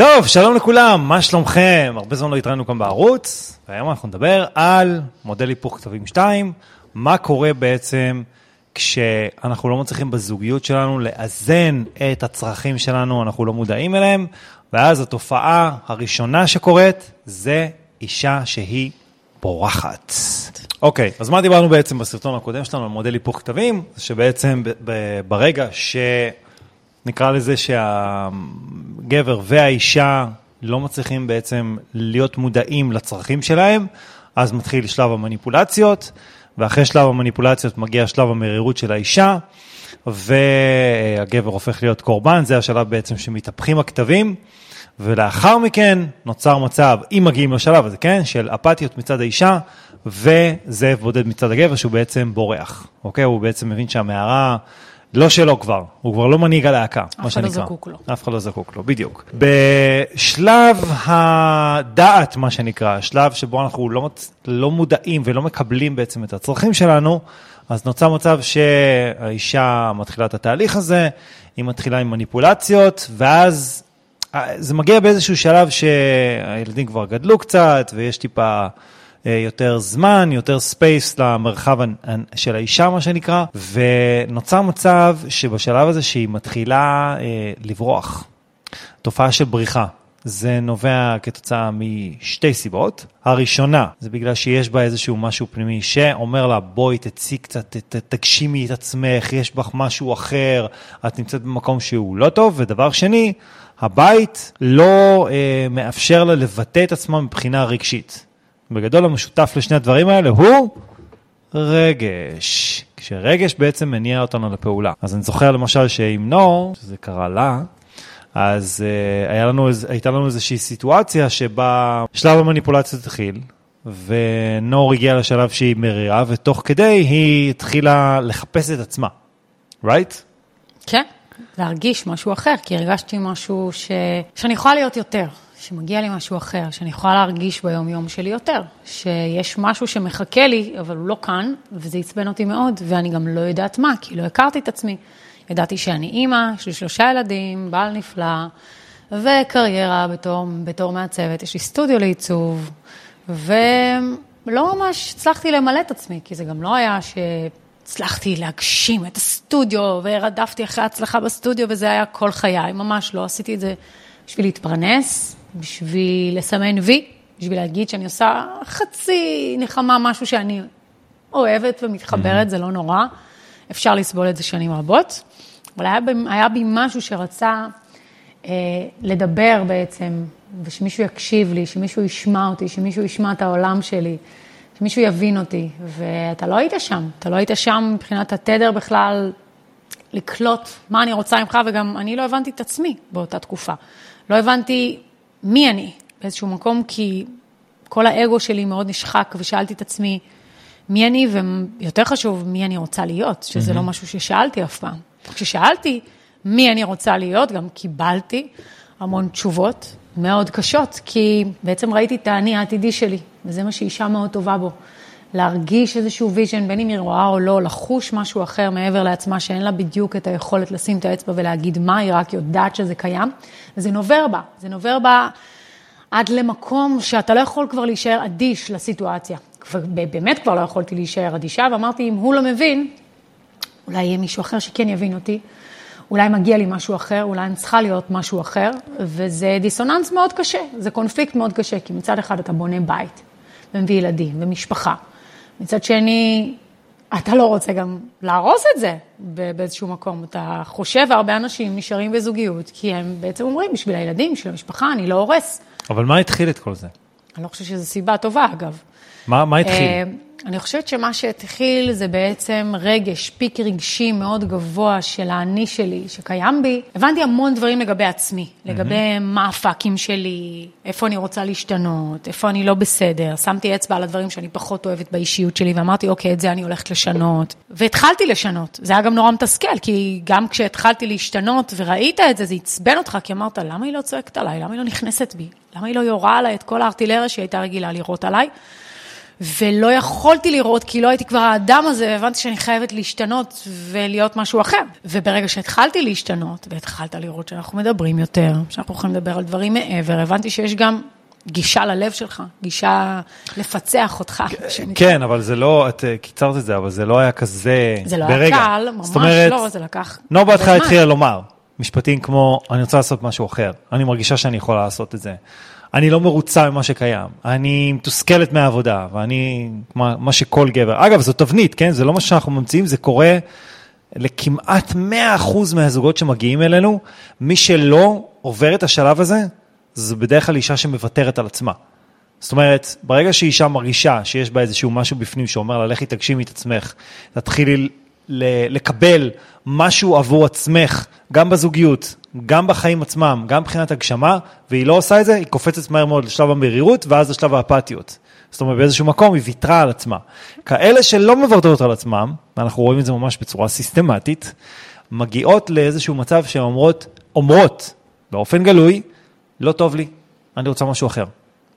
טוב, שלום לכולם, מה שלומכם? הרבה זמן לא התראינו כאן בערוץ, והיום אנחנו נדבר על מודל היפוך כתבים 2, מה קורה בעצם כשאנחנו לא מצליחים בזוגיות שלנו לאזן את הצרכים שלנו, אנחנו לא מודעים אליהם, ואז התופעה הראשונה שקורית זה אישה שהיא בורחת. אוקיי, אז מה דיברנו בעצם בסרטון הקודם שלנו על מודל היפוך כתבים? שבעצם ברגע ש... נקרא לזה שהגבר והאישה לא מצליחים בעצם להיות מודעים לצרכים שלהם, אז מתחיל שלב המניפולציות, ואחרי שלב המניפולציות מגיע שלב המרירות של האישה, והגבר הופך להיות קורבן, זה השלב בעצם שמתהפכים הכתבים, ולאחר מכן נוצר מצב, אם מגיעים לשלב הזה, כן, של אפתיות מצד האישה, וזאב בודד מצד הגבר שהוא בעצם בורח, אוקיי? הוא בעצם מבין שהמערה... לא שלו כבר, הוא כבר לא מנהיג הלהקה, מה שנקרא. אף אחד לא זקוק לו. אף אחד לא זקוק לו, בדיוק. בשלב הדעת, מה שנקרא, שלב שבו אנחנו לא מודעים ולא מקבלים בעצם את הצרכים שלנו, אז נוצר מצב שהאישה מתחילה את התהליך הזה, היא מתחילה עם מניפולציות, ואז זה מגיע באיזשהו שלב שהילדים כבר גדלו קצת, ויש טיפה... יותר זמן, יותר ספייס למרחב של האישה, מה שנקרא, ונוצר מצב שבשלב הזה שהיא מתחילה לברוח. תופעה של בריחה. זה נובע כתוצאה משתי סיבות. הראשונה, זה בגלל שיש בה איזשהו משהו פנימי שאומר לה, בואי תצאי קצת, תגשימי את עצמך, יש בך משהו אחר, את נמצאת במקום שהוא לא טוב, ודבר שני, הבית לא מאפשר לה לבטא את עצמה מבחינה רגשית. בגדול המשותף לשני הדברים האלה הוא רגש. כשרגש בעצם מניע אותנו לפעולה. אז אני זוכר למשל שעם נור, שזה קרה לה, אז הייתה לנו איזושהי סיטואציה שבה שלב המניפולציה התחיל, ונור הגיעה לשלב שהיא מרירה, ותוך כדי היא התחילה לחפש את עצמה. Right? כן, להרגיש משהו אחר, כי הרגשתי משהו שאני יכולה להיות יותר. שמגיע לי משהו אחר, שאני יכולה להרגיש ביום יום שלי יותר, שיש משהו שמחכה לי, אבל הוא לא כאן, וזה יצבן אותי מאוד, ואני גם לא יודעת מה, כי לא הכרתי את עצמי. ידעתי שאני אימא, יש לי 3 ילדים, בעל נפלא, וקריירה בתור מעצבת, יש לי סטודיו לעיצוב, ולא ממש הצלחתי למלא את עצמי, כי זה גם לא היה שהצלחתי להגשים את הסטודיו, ורדפתי אחרי הצלחה בסטודיו, וזה היה כל חיי, ממש לא עשיתי את זה בשביל להתפרנס, בשביל לסמן וי, בשביל להגיד שאני עושה חצי נחמה, משהו שאני אוהבת ומתחברת, זה לא נורא. אפשר לסבול את זה שנים רבות, אבל היה בי משהו שרצה לדבר בעצם, ושמישהו יקשיב לי, שמישהו ישמע אותי, שמישהו ישמע את העולם שלי, שמישהו יבין אותי, ואתה לא היית שם. אתה לא היית שם מבחינת התדר בכלל לקלוט מה אני רוצה ממך, וגם אני לא הבנתי את עצמי באותה תקופה. לא הבנתי... מי אני? באיזשהו מקום, כי כל האגו שלי מאוד נשחק, ושאלתי את עצמי מי אני, ויותר חשוב, מי אני רוצה להיות, שזה לא משהו ששאלתי אף פעם. כששאלתי מי אני רוצה להיות, גם קיבלתי המון תשובות מאוד קשות, כי בעצם ראיתי את האני העתידי שלי, וזה מה שאישה מאוד טובה בו, להרגיש איזשהו ויז'ן, בין אם היא רואה או לא, לחוש משהו אחר מעבר לעצמה, שאין לה בדיוק את היכולת לשים את האצבע ולהגיד מה, היא רק יודעת שזה קיים. זה נובר בה, זה נובר בה עד למקום שאתה לא יכול כבר להישאר אדיש לסיטואציה. באמת כבר לא יכולתי להישאר אדישה, ואמרתי, אם הוא לא מבין, אולי יהיה מישהו אחר שכן יבין אותי, אולי מגיע לי משהו אחר, אולי אני צריכה להיות משהו אחר, וזה דיסוננס מאוד קשה, זה קונפליקט מאוד קשה, כי מצד אחד אתה בונה בית, ומביא ילדים, ומשפחה. מצד שני, אתה לא רוצה גם להרוס את זה באיזשהו מקום. אתה חושב, הרבה אנשים נשארים בזוגיות, כי הם בעצם אומרים, בשביל הילדים, בשביל המשפחה, אני לא הורס. אבל מה התחיל את כל זה? אני לא חושבת שזו סיבה טובה, אגב. מה התחיל? אני חושבת שמה שהתחיל זה בעצם רגש, פיק רגשי מאוד גבוה של האני שלי, שקיים בי. הבנתי המון דברים לגבי עצמי, לגבי מה הפאקים שלי, איפה אני רוצה להשתנות, איפה אני לא בסדר. שמתי אצבע על הדברים שאני פחות אוהבת באישיות שלי, ואמרתי, אוקיי, את זה אני הולכת לשנות. והתחלתי לשנות. זה היה גם נורא מתסכל, כי גם כשהתחלתי להשתנות וראית את זה, זה יצבן אותך, כי אמרת, למה היא לא צועקת עליי? למה היא לא נכנסת בי? למה היא לא יורה עליי את כל הארטילריה שהיא הייתה רגילה לראות עליי? ולא יכולתי לראות, כי לא הייתי כבר האדם הזה, והבנתי שאני חייבת להשתנות ולהיות משהו אחר. וברגע שהתחלתי להשתנות, והתחלת לראות שאנחנו מדברים יותר, שאנחנו יכולים לדבר על דברים מעבר, הבנתי שיש גם גישה ללב שלך, גישה לפצח אותך. כן, אבל זה לא, את קיצרת את זה, אבל זה לא היה כזה ברגע. זה לא היה קל, ממש לא, זה לקח. נור בהתחלה התחילה לומר, משפטים כמו, אני רוצה לעשות משהו אחר, אני מרגישה שאני יכולה לעשות את זה. אני לא מרוצה ממה שקיים, אני מתוסכלת מהעבודה, ואני, מה שכל גבר, אגב, זו תבנית, כן? זה לא מה שאנחנו ממציאים, זה קורה לכמעט 100% מהזוגות שמגיעים אלינו, מי שלא עובר את השלב הזה, זו בדרך כלל אישה שמוותרת על עצמה. זאת אומרת, ברגע שאישה מרגישה שיש בה איזשהו משהו בפנים, שאומר לה, לכי תגשימי את עצמך, תתחילי לקבל משהו עבור עצמך, גם בזוגיות, גם בחיים עצמם, גם מבחינת הגשמה, והיא לא עושה את זה, היא קופצת מהר מאוד לשלב המרירות, ואז לשלב האפתיות. זאת אומרת, באיזשהו מקום היא ויתרה על עצמה. כאלה שלא מוותרות על עצמם, ואנחנו רואים את זה ממש בצורה סיסטמטית, מגיעות לאיזשהו מצב שהן אומרות באופן גלוי, לא טוב לי, אני רוצה משהו אחר.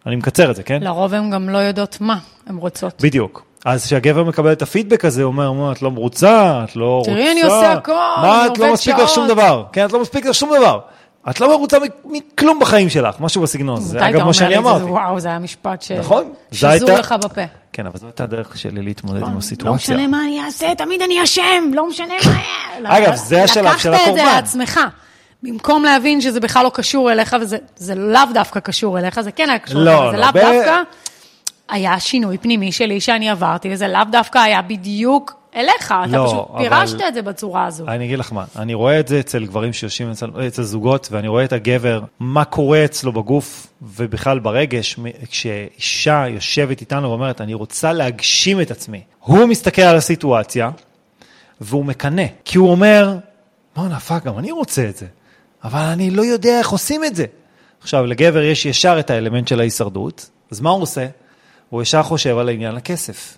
אני מקצר את זה, כן? לרוב הן גם לא יודעות מה הן רוצות. בדיוק. אז כשהגבר מקבל את הפידבק הזה, הוא אומר, את לא מרוצה, את לא רוצה. תראי, אני עושה הכל, מה, את לא מספיק לך שום דבר. כן, את לא מספיק לך שום דבר. את לא מרוצה מכלום בחיים שלך, משהו בסגנון. זה אגב מה שאני אמרתי. וואו, זה היה משפט שזור לך בפה. כן, אבל זו הייתה הדרך שלי להתמודד עם הסיטואציה. לא משנה מה אני אעשה, תמיד אני אשם, לא משנה מה. אגב, זה השלב של הקורבן. לקחת את זה לעצמך. במקום להבין שזה בכלל לא קשור אליך, וזה לאו דווקא קשור אליך, זה כן היה קשור אליך, זה לאו דווקא. היה שינוי פנימי שלי שאני עברתי, וזה לאו דווקא היה בדיוק אליך. אתה פשוט פירשת את זה בצורה הזו. אני אגיד לך מה, אני רואה את זה אצל גברים שיושבים אצל זוגות, ואני רואה את הגבר, מה קורה אצלו בגוף, ובכלל ברגש, כשאישה יושבת איתנו ואומרת, אני רוצה להגשים את עצמי. הוא מסתכל על הסיטואציה, והוא מקנה, כי הוא אומר, מה נפק, גם אני רוצה את זה, אבל אני לא יודע איך עושים את זה. עכשיו, לגבר יש ישר את האלמנט של ההישרדות, אז מה הוא עושה? הוא ישר חושב על העניין לכסף.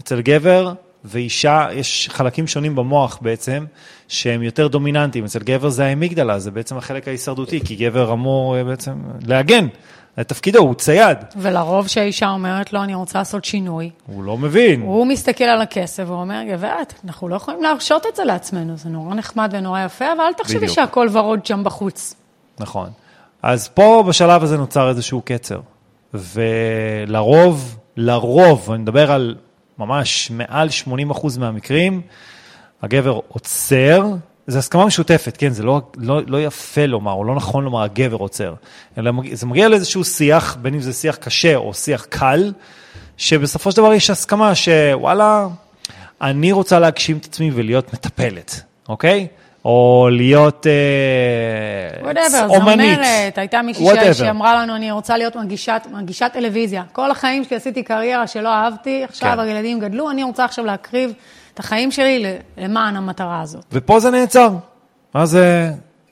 אצל גבר ואישה, יש חלקים שונים במוח בעצם, שהם יותר דומיננטיים. אצל גבר זה האמיגדלה, זה בעצם החלק ההישרדותי, כי גבר אמור בעצם להגן. התפקידו, הוא צייד. ולרוב שהאישה אומרת לו, אני רוצה לעשות שינוי. הוא לא מבין. הוא מסתכל על הכסף, הוא אומר, גברת, אנחנו לא יכולים להרשות את זה לעצמנו, זה נורא נחמד ונורא יפה, אבל אל תחשבי שהכל ורוד שם בחוץ. נכון. אז פה בשלב הזה נוצר איזשהו קצר. ולרוב, אני מדבר על ממש מעל 80% מהמקרים, הגבר עוצר, זה הסכמה משותפת, כן, זה לא יפה לומר, או לא נכון לומר, הגבר עוצר, אלא זה מגיע לאיזשהו שיח, בין אם זה שיח קשה או שיח קל, שבסופו של דבר יש הסכמה שוואלה, אני רוצה להגשים את עצמי ולהיות מטפלת, אוקיי? או להיות אומנית. זאת אומרת, הייתה מישהי שאמרה לנו, אני רוצה להיות מגישת טלוויזיה. כל החיים שלי עשיתי קריירה שלא אהבתי, עכשיו הילדים גדלו, אני רוצה עכשיו להקריב את החיים שלי למען המטרה הזאת. ופה זה נעצר. אז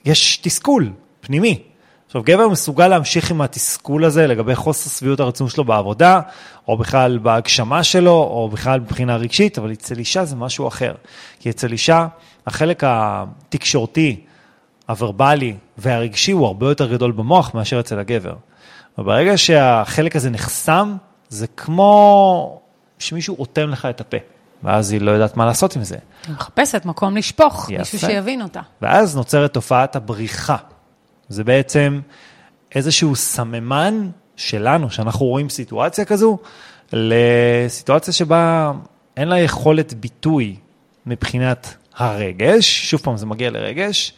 יש תסכול פנימי. עכשיו, גבר מסוגל להמשיך עם התסכול הזה לגבי חוסר שביעות הרצון שלו בעבודה, או בכלל בהגשמה שלו, או בכלל מבחינה רגשית, אבל אצל אישה זה משהו אחר. כי אצל אישה, החלק התקשורתי, הוורבלי והרגשי הוא הרבה יותר גדול במוח מאשר אצל הגבר. וברגע שהחלק הזה נחסם, זה כמו שמישהו רותם לך את הפה. ואז היא לא יודעת מה לעשות עם זה. היא מחפשת מקום לשפוך, מישהו שיבין אותה. ואז נוצרת תופעת הבריחה. זה בעצם איזשהו סממן שלנו, שאנחנו רואים סיטואציה כזו, לסיטואציה שבה אין לה יכולת ביטוי מבחינת הרגש, שוב פעם זה מגיע לרגש,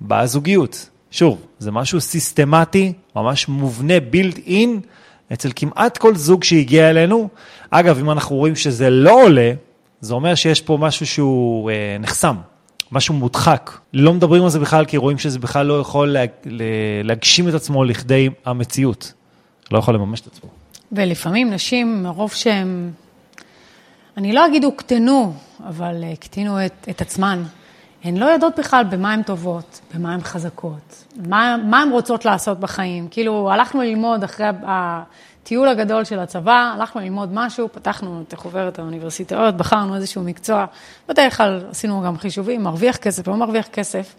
בזוגיות. שוב, זה משהו סיסטמטי, ממש מובנה, בילד אין, אצל כמעט כל זוג שהגיע אלינו. אגב, אם אנחנו רואים שזה לא עולה, זה אומר שיש פה משהו שהוא נחסם, משהו מודחק. לא מדברים על זה בכלל, כי רואים שזה בכלל לא יכול להגשים את עצמו לכדי המציאות. לא יכול לממש את עצמו. ולפעמים נשים, מרוב שהם, אני לא אגיד הוקטנו, אבל הקטינו את עצמן. הן לא יודעות בכלל במה הן טובות, במה הן חזקות, מה הן רוצות לעשות בחיים. כאילו, הלכנו ללמוד אחרי הטיול הגדול של הצבא, הלכנו ללמוד משהו, פתחנו את חוברת האוניברסיטאות, בחרנו איזשהו מקצוע, בדרך כלל עשינו גם חישובים, מרוויח כסף, לא מרוויח כסף,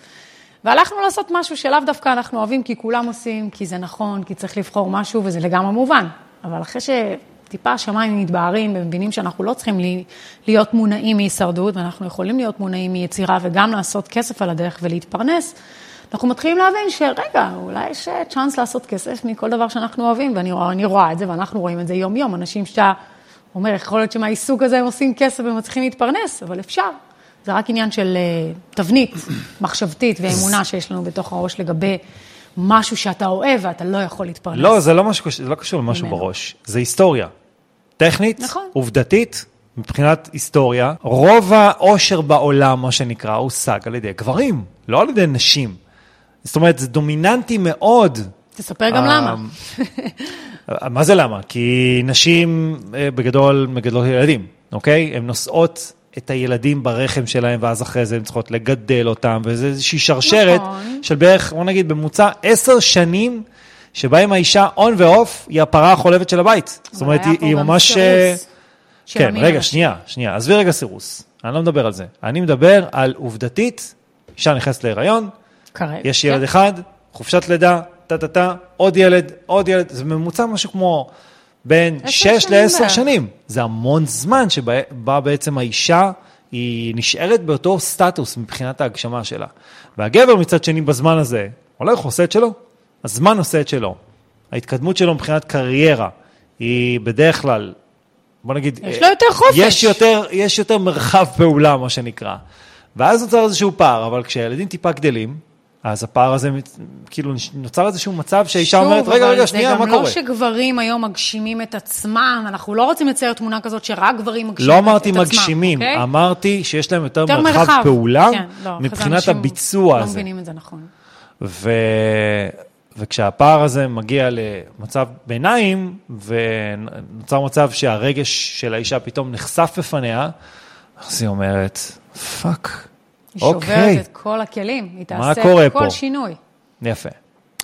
והלכנו לעשות משהו שלאו דווקא אנחנו אוהבים, כי כולם עושים, כי זה נכון, כי צריך לבחור משהו, וזה לגמרי מובן. אבל אחרי טיפה השמיים מתבהרים, ומבינים שאנחנו לא צריכים להיות מונעים מהישרדות, ואנחנו יכולים להיות מונעים מיצירה, וגם לעשות כסף על הדרך ולהתפרנס, אנחנו מתחילים להבין שרגע, אולי יש צ'אנס לעשות כסף מכל דבר שאנחנו אוהבים, ואני רואה את זה, ואנחנו רואים את זה יום-יום, אנשים שאתה אומר, יכול להיות שמהעיסוק הזה הם עושים כסף ומצליחים להתפרנס, אבל אפשר. זה רק עניין של תבנית מחשבתית ואמונה שיש לנו בתוך הראש לגבי משהו שאתה אוהב ואתה לא יכול להתפרנס. לא, זה לא קשור למשהו בראש. זה היסטוריה. טכנית, עובדתית, מבחינת היסטוריה, רוב העושר בעולם, מה שנקרא, הושג על ידי גברים, לא על ידי נשים. זאת אומרת, זה דומיננטי מאוד. תספר גם למה. מה זה למה? כי נשים בגדול מגדלות ילדים, אוקיי? הן נושאות את הילדים ברחם שלהם, ואז אחרי זה הן צריכות לגדל אותם, וזה איזושהי שרשרת של בערך, בוא נגיד, בממוצע 10 שנים, שבהם האישה און ואוף, היא הפרה החולבת של הבית. זאת אומרת, היא ממש... כן, רגע, שנייה. עזבי רגע סירוס. אני לא מדבר על זה. אני מדבר על עובדתית, אישה נכנסת להיריון, יש ילד אחד, חופשת לידה, עוד ילד, זה ממוצע משהו כמו בין 6 ל-10 שנים. זה המון זמן שבה בעצם האישה היא נשארת באותו סטטוס מבחינת ההגשמה שלה. והגבר מצד שני בזמן הזה, הולך עושה את שלו, הזמן עושה את שלו. ההתקדמות שלו מבחינת קריירה היא בדרך כלל, בוא נגיד, יש לו יותר חופש. יש יותר מרחב פעולה, מה שנקרא. ואז נוצר איזשהו פער, אבל כשהילדים טיפה גדלים, אז הפער הזה, כאילו, נוצר איזשהו מצב שהאישה אומרת, רגע, שנייה, מה קורה? זה גם לא שגברים היום מגשימים את עצמם, אנחנו לא רוצים לצייר תמונה כזאת שרק גברים מגשימים את עצמם. לא אמרתי מגשימים, אמרתי שיש להם יותר מרחב פעולה, מבחינת הביצוע הזה. לא מבינים את זה נכון. וכשהפער הזה מגיע למצב ביניים, ונוצר מצב שהרגש של האישה פתאום נחשף בפניה, אז היא אומרת, פאק, היא שוברת את כל הכלים, היא תעשה את כל שינוי. יפה.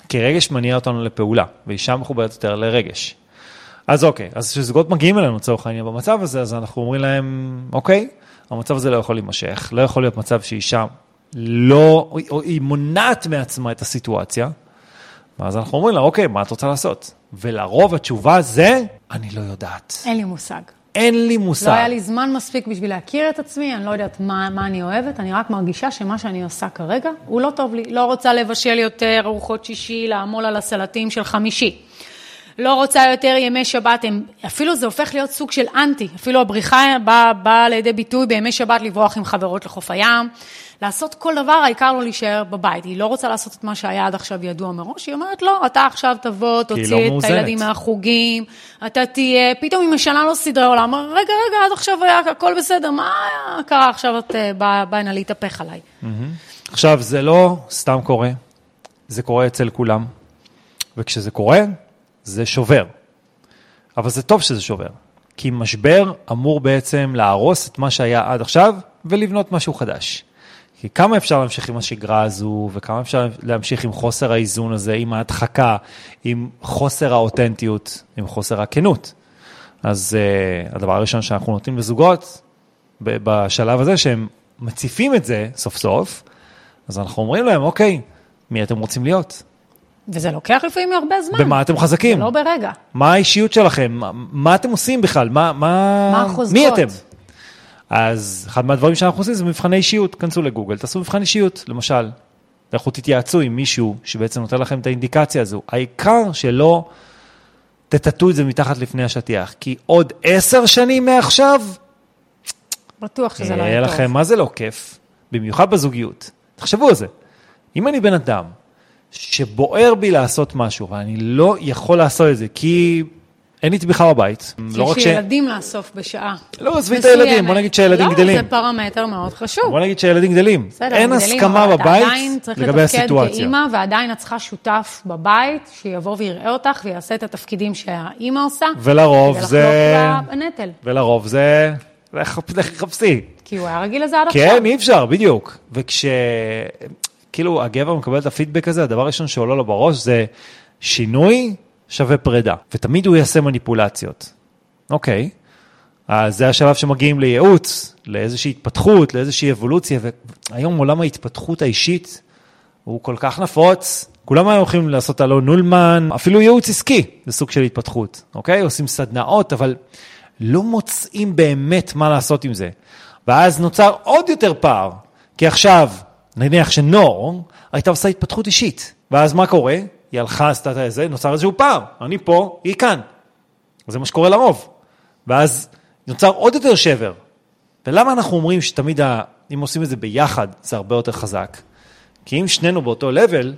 כי רגש מניע אותנו לפעולה, ואישה מחוברת יותר לרגש. אז אוקיי, אז כשזוגות מגיעים אלינו צורך העניין במצב הזה, אז אנחנו אומרים להם, אוקיי, המצב הזה לא יכול להימשך, לא יכול להיות מצב שאישה לא, או היא מונעת מעצמה את הסיטואציה, ואז אנחנו אומרים לה, אוקיי, מה את רוצה לעשות? ולרוב התשובה זה, אני לא יודעת. אין לי מושג. אין לי מושג. לא היה לי זמן מספיק בשביל להכיר את עצמי, אני לא יודעת מה אני אוהבת, אני רק מרגישה שמה שאני עושה כרגע, הוא לא טוב לי. לא רוצה לבשל יותר ארוחות שישי, לעמול על הסלטים של חמישי. לא רוצה יותר ימי שבת, אפילו זה הופך להיות סוג של אנטי, אפילו הבריחה באה לידי ביטוי בימי שבת, לברוח עם חברות לחוף הים, לעשות כל דבר, העיקר לא להישאר בבית. היא לא רוצה לעשות את מה שהיה עד עכשיו ידוע מראש, היא אומרת, לא, אתה עכשיו תבוא, תוציא את הילדים מהחוגים, אתה תהיה, פתאום היא משנה לו סדרי עולם, רגע, עד עכשיו היה הכל בסדר, מה קרה עכשיו את באה נה להתהפך עליי? עכשיו, זה לא סתם קורה, זה קורה אצל כולם, וכשזה קורה, זה שובר. אבל זה טוב שזה שובר, כי משבר אמור בעצם להרוס את מה שהיה עד עכשיו, ולבנות משהו חדש. כי כמה אפשר להמשיך עם השגרה הזו, וכמה אפשר להמשיך עם חוסר האיזון הזה, עם ההדחקה, עם חוסר האותנטיות, עם חוסר הכנות. אז הדבר הראשון שאנחנו נותנים לזוגות, בשלב הזה שהם מציפים את זה סוף סוף, אז אנחנו אומרים להם, אוקיי, מי אתם רוצים להיות? וזה לוקח לפעמים הרבה זמן. במה אתם חזקים? לא ברגע. מה האישיות שלכם? מה אתם עושים בכלל? מה החוזקות? מי אתם? אז אחד מהדברים שאנחנו עושים זה מבחני אישיות. כנסו לגוגל, תעשו מבחן אישיות. למשל, לכו תתייעצו עם מישהו שבעצם נותן לכם את האינדיקציה הזו. העיקר שלא תטטו את זה מתחת לפני השטיח. כי עוד 10 שנים מעכשיו, בטוח שזה לא יהיה טוב. לכם, מה זה לא כיף? במיוחד בזוגיות. תחשבו על זה. אם אני בן אדם, שבוער בי לעשות משהו, ואני לא יכול לעשות את זה, כי אין לי תמיכה בבית. יש ילדים לאסוף בשעה. לא, עזבי את הילדים, בוא נגיד שהילדים גדלים. לא, זה פרמטר מאוד חשוב. בוא נגיד שהילדים גדלים. אין הסכמה בבית לגבי הסיטואציה. כאמא, ועדיין את צריכה שותף בבית, שיבוא ויראה אותך, ויעשה את התפקידים שהאמא עושה. ולרוב זה... חפשי. כי הוא היה רגיל לזה עד עכשיו. כן, אי אפשר, בדיוק. כאילו, הגבר מקבל את הפידבק הזה, הדבר הראשון שעולה לו בראש זה שינוי שווה פרידה, ותמיד הוא יעשה מניפולציות. אוקיי, אז זה השלב שמגיעים לייעוץ, לאיזושהי התפתחות, לאיזושהי אבולוציה, והיום עולם ההתפתחות האישית הוא כל כך נפוץ, כולם היו הולכים לעשות אלון נולמן, אפילו ייעוץ עסקי, זה סוג של התפתחות, אוקיי? עושים סדנאות, אבל לא מוצאים באמת מה לעשות עם זה. ואז נוצר עוד יותר פער, כי עכשיו, נניח שנור, הייתה עושה התפתחות אישית. ואז מה קורה? היא הלכה, עשתה את זה, נוצר איזשהו פער. אני פה, היא כאן. זה מה שקורה לרוב. ואז נוצר עוד יותר שבר. ולמה אנחנו אומרים שתמיד, אם עושים את זה ביחד, זה הרבה יותר חזק? כי אם שנינו באותו לבל,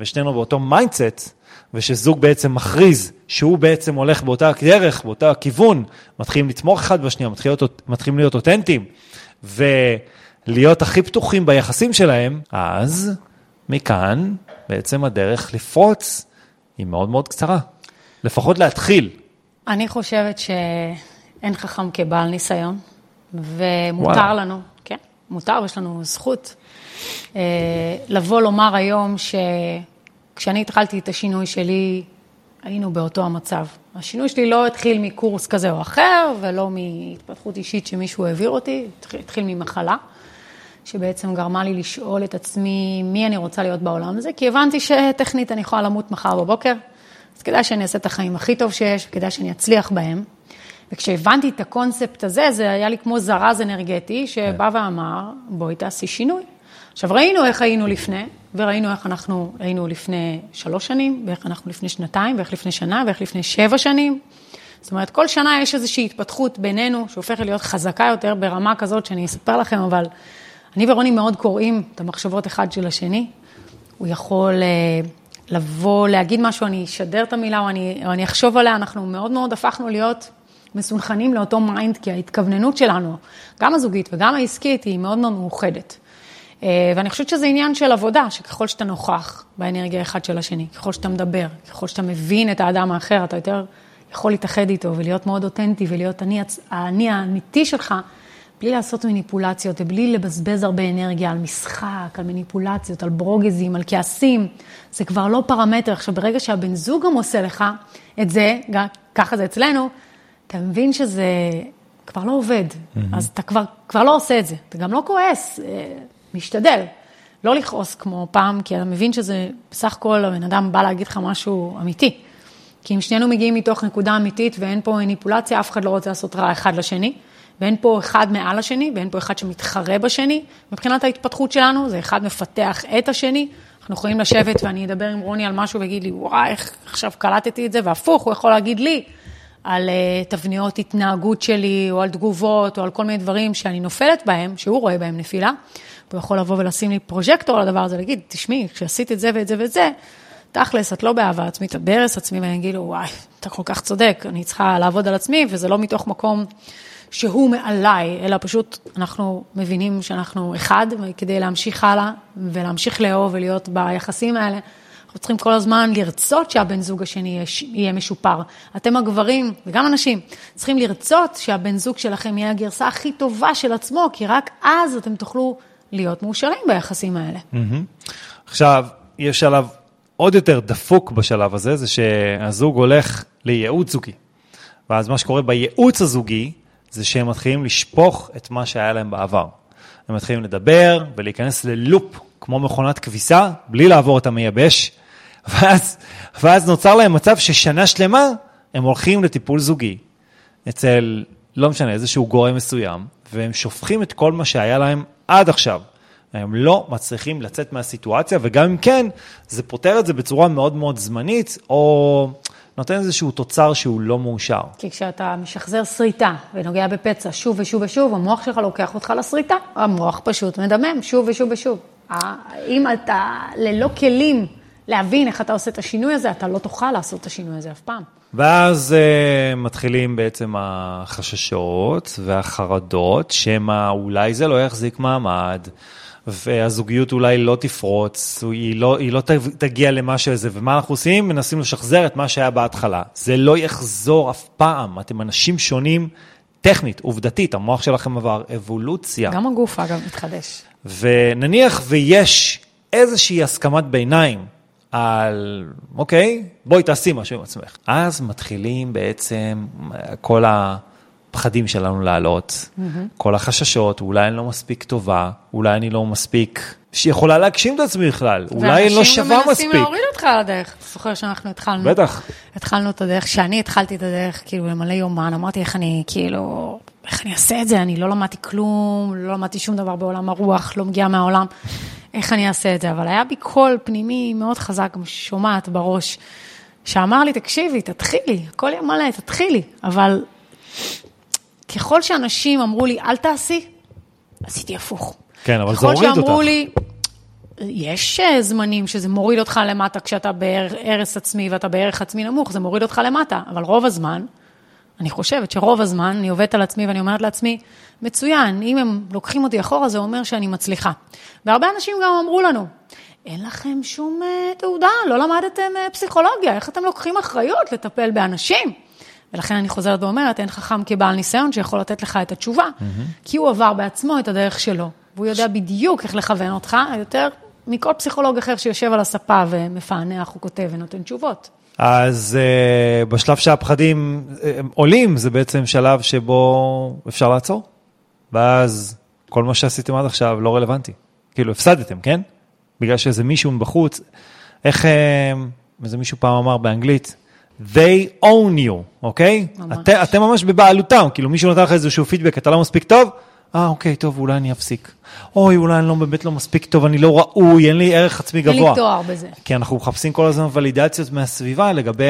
ושנינו באותו מיינדסט, ושזוג בעצם מכריז, שהוא בעצם הולך באותה דרך, באותה כיוון, מתחילים לתמוך אחד בשנייה, מתחילים להיות אותנטיים, ולהיות הכי פתוחים ביחסים שלהם, אז מכאן בעצם הדרך לפרוץ היא מאוד מאוד קצרה. לפחות להתחיל. אני חושבת שאין חכם כבעל ניסיון, ומותר לנו, כן, מותר, יש לנו זכות, לבוא לומר היום שכשאני התחלתי את השינוי שלי, היינו באותו המצב. השינוי שלי לא התחיל מקורס כזה או אחר, ולא מהתפתחות אישית שמישהו העביר אותי, התחיל ממחלה, שבעצם גרמה לי לשאול את עצמי מי אני רוצה להיות בעולם הזה, כי הבנתי שטכנית אני יכולה למות מחר בבוקר, אז כדאי שאני אעשה את החיים הכי טוב שיש, וכדאי שאני אצליח בהם. וכשהבנתי את הקונספט הזה, זה היה לי כמו זרז אנרגטי, שבא ואמר, בואי תעשי שינוי. עכשיו, ראינו איך היינו לפני, וראינו איך אנחנו היינו לפני 3 שנים, ואיך אנחנו לפני 2 שנתיים, ואיך לפני שנה, ואיך לפני 7 שנים. זאת אומרת, כל שנה יש איזושהי התפתחות בינינו, שהופכת להיות חזקה יותר ברמה כזאת, שאני אספר לכם, אבל אני ורוני מאוד קוראים את המחשבות אחד של השני. הוא יכול לבוא, להגיד משהו, אני אשדר את המילה, או אני אחשוב עליה, אנחנו מאוד מאוד הפכנו להיות מסונכנים לאותו מיינד, כי ההתכווננות שלנו, גם הזוגית וגם העסקית, היא מאוד מאוד מאוחדת. ואני חושבת שזה עניין של עבודה, שככל שאתה נוכח באנרגיה אחד של השני, ככל שאתה מדבר, ככל שאתה מבין את האדם האחר, אתה יותר יכול להתאחד איתו ולהיות מאוד אותנטי, ולהיות אני האמיתי שלך, בלי לעשות מניפולציות ובלי לבזבז הרבה אנרגיה על משחק, על מניפולציות, על ברוגזים, על כעסים. זה כבר לא פרמטר. עכשיו, ברגע שהבן זוג גם עושה לך את זה, ככה זה אצלנו, אתה מבין שזה כבר לא עובד. אז אתה כבר לא עושה את זה. אתה גם לא כועס. משתדל, לא לכעוס כמו פעם, כי אתה מבין שזה בסך הכל, הבן אדם בא להגיד לך משהו אמיתי. כי אם שנינו מגיעים מתוך נקודה אמיתית, ואין פה מניפולציה, אף אחד לא רוצה לעשות רע אחד לשני, ואין פה אחד מעל השני, ואין פה אחד שמתחרה בשני. מבחינת ההתפתחות שלנו, זה אחד מפתח את השני. אנחנו יכולים לשבת, ואני אדבר עם רוני על משהו, ויגיד לי, וואי, עכשיו קלטתי את זה, והפוך, הוא יכול להגיד לי, על תבניות התנהגות שלי, או על תגובות, או על כל מיני דברים שאני נופלת בהם, שהוא רואה בהם נפילה. הוא יכול לבוא ולשים לי פרוז'קטור לדבר הזה, להגיד, תשמעי, כשעשית את זה ואת זה ואת זה, תכלס, את לא באהבה עצמי, את ברס עצמי, ואני אגיד לו, וואי, אתה כל כך צודק, אני צריכה לעבוד על עצמי, וזה לא מתוך מקום שהוא מעליי, אלא פשוט אנחנו מבינים שאנחנו אחד, וכדי להמשיך הלאה, ולהמשיך לאהוב ולהיות ביחסים האלה, אנחנו צריכים כל הזמן לרצות שהבן זוג השני יהיה משופר. אתם הגברים, וגם אנשים, צריכים לרצות שהבן זוג שלכם יהיה הגרסה הכי טובה של עצמו, כי רק אז אתם תוכלו להיות מאושרים ביחסים האלה. עכשיו, יש שלב עוד יותר דפוק בשלב הזה, זה שהזוג הולך לייעוץ זוגי. ואז מה שקורה בייעוץ הזוגי, זה שהם מתחילים לשפוך את מה שהיה להם בעבר. הם מתחילים לדבר ולהיכנס ללופ, כמו מכונת כביסה, בלי לעבור את המייבש. ואז נוצר להם מצב ששנה שלמה, הם הולכים לטיפול זוגי. אצל, לא משנה, איזשהו גורם מסוים, והם שופכים את כל מה שהיה להם עד עכשיו. הם לא מצליחים לצאת מהסיטואציה, וגם אם כן, זה פותר את זה בצורה מאוד מאוד זמנית, או נותן איזשהו תוצר שהוא לא מאושר. כי כשאתה משחזר סריטה, ונוגע בפצע שוב ושוב ושוב, המוח שלך לוקח אותך לסריטה, המוח פשוט מדמם שוב ושוב ושוב. אם אתה ללא כלים להבין איך אתה עושה את השינוי הזה, אתה לא תוכל לעשות את השינוי הזה אף פעם. ואז מתחילים בעצם החששות והחרדות, שמה אולי זה לא יחזיק מעמד, והזוגיות אולי לא תפרוץ, היא לא תגיע למה שזה, ומה אנחנו עושים? מנסים לשחזר את מה שהיה בהתחלה. זה לא יחזור אף פעם, אתם אנשים שונים, טכנית, עובדתית, המוח שלכם עבר אבולוציה. גם הגוף אגב מתחדש. ונניח ויש איזושהי הסכמת ביניים, על, אוקיי, בואי תעשי משהו עם עצמך. אז מתחילים בעצם כל הפחדים שלנו לעלות, כל החששות, אולי אני לא מספיק טובה, אולי אני לא מספיק שיכולה להגשים את עצמי בכלל. אולי היא לא שווה מספיק. ואנשים מנסים להוריד אותך על הדרך. אתה זוכר שאנחנו התחלנו. בטח. התחלנו את הדרך, שאני התחלתי את הדרך, כאילו, למלא יומן. אמרתי איך אני, כאילו, איך אני אעשה את זה? אני לא למדתי כלום, לא למדתי שום דבר בעולם הרוח, לא מגיעה מהעולם. איך אני אעשה את זה? אבל היה בי קול פנימי מאוד חזק, שומעת בראש, שאמר לי, תקשיבי, תתחילי. הכל יהיה מלא, תתחילי. אבל ככל שאנשים אמרו לי, אל תעשי, עשיתי הפוך. כן, אבל זה הוריד אותך. ככל שאמרו לי, יש זמנים שזה מוריד אותך למטה, כשאתה בערס עצמי, ואתה בערך עצמי נמוך, זה מוריד אותך למטה. אבל רוב הזמן, אני חושבת שרוב הזמן, אני עובדת על עצמי, ואני אומרת לעצמי, מצוין, אם הם לוקחים אותי אחורה, זה אומר שאני מצליחה. והרבה אנשים גם אמרו לנו, אין לכם שום תעודה, לא למדתם פסיכולוגיה, איך אתם לוקחים אחריות לטפל באנשים? ולכן אני חוזרת ואומרת, אין חכם כבעל ניסיון שיכול לתת לך את התשובה, כי הוא עבר בעצמו את הדרך שלו, והוא יודע בדיוק איך לכוון אותך, יותר מכל פסיכולוג אחר שיושב על הספה ומפענח, הוא כותב ונותן תשובות. אז בשלב שהפחדים עולים, זה בעצם שלב שבו אפשר לעצור, ואז כל מה שעשיתם עד עכשיו לא רלוונטי. כאילו, הפסדתם, כן? בגלל שזה מישהו בחוץ, איך, איזה מישהו פעם אמר באנגלית, they own you, אוקיי? אתם ממש בבעלותם, כאילו מישהו נתן לך איזשהו פידבק, אתה לא מספיק טוב? אוקיי, טוב, אולי אני אפסיק. אולי אני באמת לא מספיק טוב, אני לא ראוי, אין לי ערך עצמי גבוה. אין לי תואר בזה. כי אנחנו מחפשים כל הזמן ולידציות מהסביבה לגבי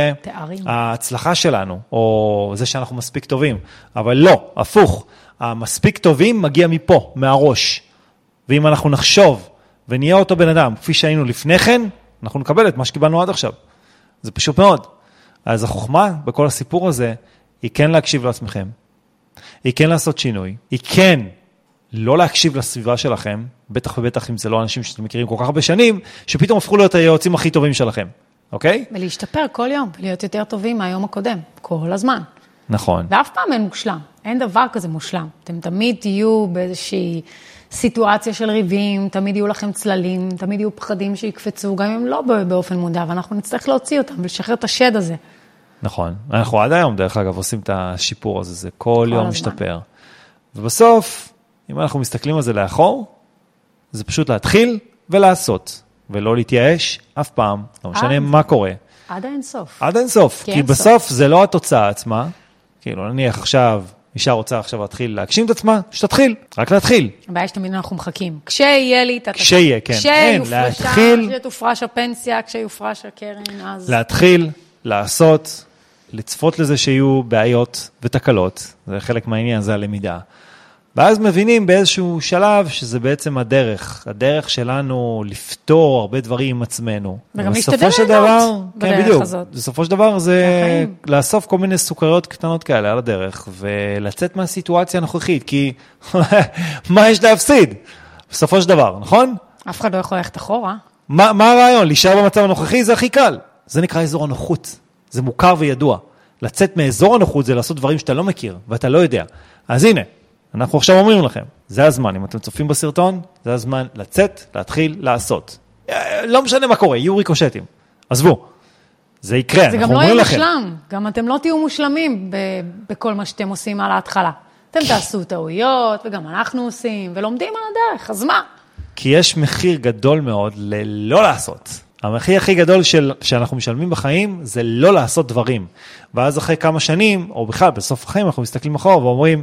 ההצלחה שלנו, או זה שאנחנו מספיק טובים. אבל לא, הפוך. המספיק טובים מגיע מפה, מהראש. ואם אנחנו נחשוב ונהיה אותו בן אדם, כפי שהיינו לפני כן, אנחנו נקבל את מה שקיבלנו עד עכשיו. זה פשוט מאוד. אז החוכמה בכל הסיפור הזה, היא כן להקשיב לעצמכם. היא כן לעשות שינוי, היא כן לא להקשיב לסביבה שלכם, בטח ובטח אם זה לא אנשים שאתם מכירים כל כך הרבה שנים, שפתאום הפכו להיות היועצים הכי טובים שלכם, אוקיי? ולהשתפר כל יום, ולהיות יותר טובים מהיום הקודם, כל הזמן. נכון. ואף פעם אין מושלם, אין דבר כזה מושלם. אתם תמיד תהיו באיזושהי סיטואציה של ריבים, תמיד יהיו לכם צללים, תמיד יהיו פחדים שיקפצו, גם אם לא באופן מודע, ואנחנו נצטרך להוציא אותם ולשחרר את השד הזה. נכון, אנחנו עד היום דרך אגב עושים את השיפור הזה, זה כל יום משתפר. ובסוף, אם אנחנו מסתכלים על זה לאחור, זה פשוט להתחיל ולעשות, ולא להתייאש אף פעם, לא משנה מה קורה. עד האינסוף. עד האינסוף, כי בסוף זה לא התוצאה עצמה, כאילו נניח עכשיו, אישה רוצה עכשיו להתחיל להגשים את עצמה, שתתחיל, רק להתחיל. הבעיה שתמיד אנחנו מחכים. כשיהיה לי, כשיהיה, כן. כשיופרש הפנסיה, כשיופרש הקרן, אז... להתחיל, לעשות, לצפות לזה שיהיו בעיות ותקלות, זה חלק מהעניין, זה הלמידה. ואז מבינים באיזשהו שלב שזה בעצם הדרך, הדרך שלנו לפתור הרבה דברים עם עצמנו. וגם להשתדל לענות בדרך הזאת. בסופו של דבר זה לאסוף כל מיני סוכריות קטנות כאלה על הדרך, ולצאת מהסיטואציה הנוכחית, כי מה יש להפסיד? בסופו של דבר, נכון? אף אחד לא יכול ללכת אחורה. מה הרעיון? להישאר במצב הנוכחי זה הכי קל. זה נקרא אזור הנוחות, זה מוכר וידוע. לצאת מאזור הנוחות זה לעשות דברים שאתה לא מכיר, ואתה לא יודע. אז הנה, אנחנו עכשיו אומרים לכם, זה הזמן, אם אתם צופים בסרטון, זה הזמן לצאת, להתחיל, לעשות. לא משנה מה קורה, יהיו ריקושטים. עזבו, זה יקרה, אנחנו אומרים לכם. זה גם לא יהיה מושלם, גם אתם לא תהיו מושלמים בכל מה שאתם עושים על ההתחלה. אתם תעשו טעויות, וגם אנחנו עושים, ולומדים על הדרך, אז מה? כי יש מחיר גדול מאוד ללא לעשות. המחיר הכי גדול שאנחנו משלמים בחיים, זה לא לעשות דברים. ואז אחרי כמה שנים, או בכלל בסוף החיים, אנחנו מסתכלים אחורה ואומרים,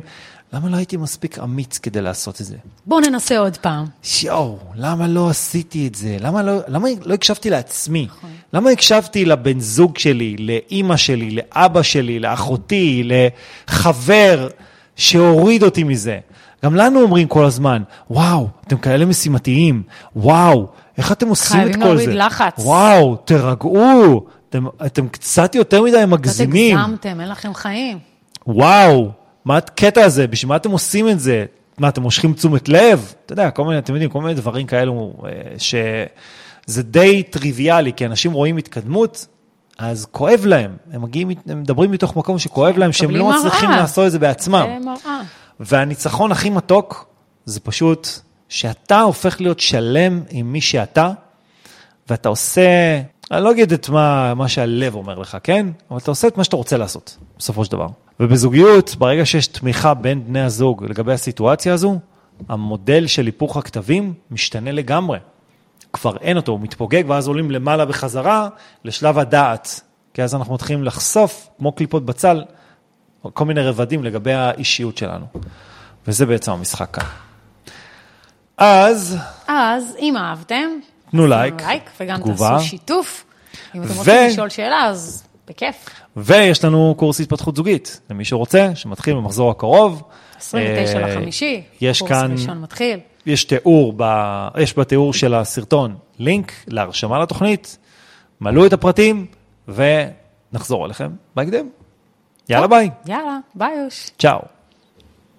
למה לא הייתי מספיק אמיץ כדי לעשות את זה? בוא ננסה עוד פעם. שיאו, למה לא עשיתי את זה? למה לא הקשבתי לעצמי? נכון. למה הקשבתי לבן זוג שלי, לאמא שלי, לאבא שלי, לאחותי, לחבר שהוריד אותי מזה? גם לנו אומרים כל הזמן, וואו, אתם כאלה משימתיים, וואו, איך אתם עושים את כל זה? חייבים להוריד לחץ. וואו, תרגעו, אתם קצת יותר מדי מגזימים. אתם הגזמתם, אין לכם חיים. וואו, מה הקטע הזה? בשביל מה אתם עושים את זה? מה, אתם מושכים תשומת לב? אתה יודע, אתם יודעים, כל מיני דברים כאלו, שזה די טריוויאלי, כי אנשים רואים התקדמות, אז כואב להם. הם מדברים מתוך מקום שכואב להם, שהם לא מצליחים לעשות את זה בעצמם. זה מראה. והניצחון הכי מתוק, זה פשוט שאתה הופך להיות שלם עם מי שאתה, ואתה עושה, אני לא אגיד את מה שהלב אומר לך, כן? אבל אתה עושה את מה שאתה רוצה לעשות, בסופו של דבר. ובזוגיות, ברגע שיש תמיכה בין בני הזוג לגבי הסיטואציה הזו, המודל של היפוך הכתבים משתנה לגמרי. כבר אין אותו, הוא מתפוגג, ואז עולים למעלה בחזרה, לשלב הדעת, כי אז אנחנו מתחילים לחשוף, כמו קליפות בצל, כל מיני רבדים לגבי האישיות שלנו. וזה בעצם המשחק כאן. אז, אם אהבתם, תנו לייק, וגם תעשו שיתוף. אם אתם רוצים לשאול שאלה, אז בכיף. ויש לנו קורס התפתחות זוגית, למי שרוצה, שמתחיל במחזור הקרוב. 29/5, קורס ראשון מתחיל. יש בתיאור של הסרטון לינק להרשמה לתוכנית, מלאו את הפרטים, ונחזור אליכם בהקדם. יאללה ביי. יאללה, ביי יוש. צ'או.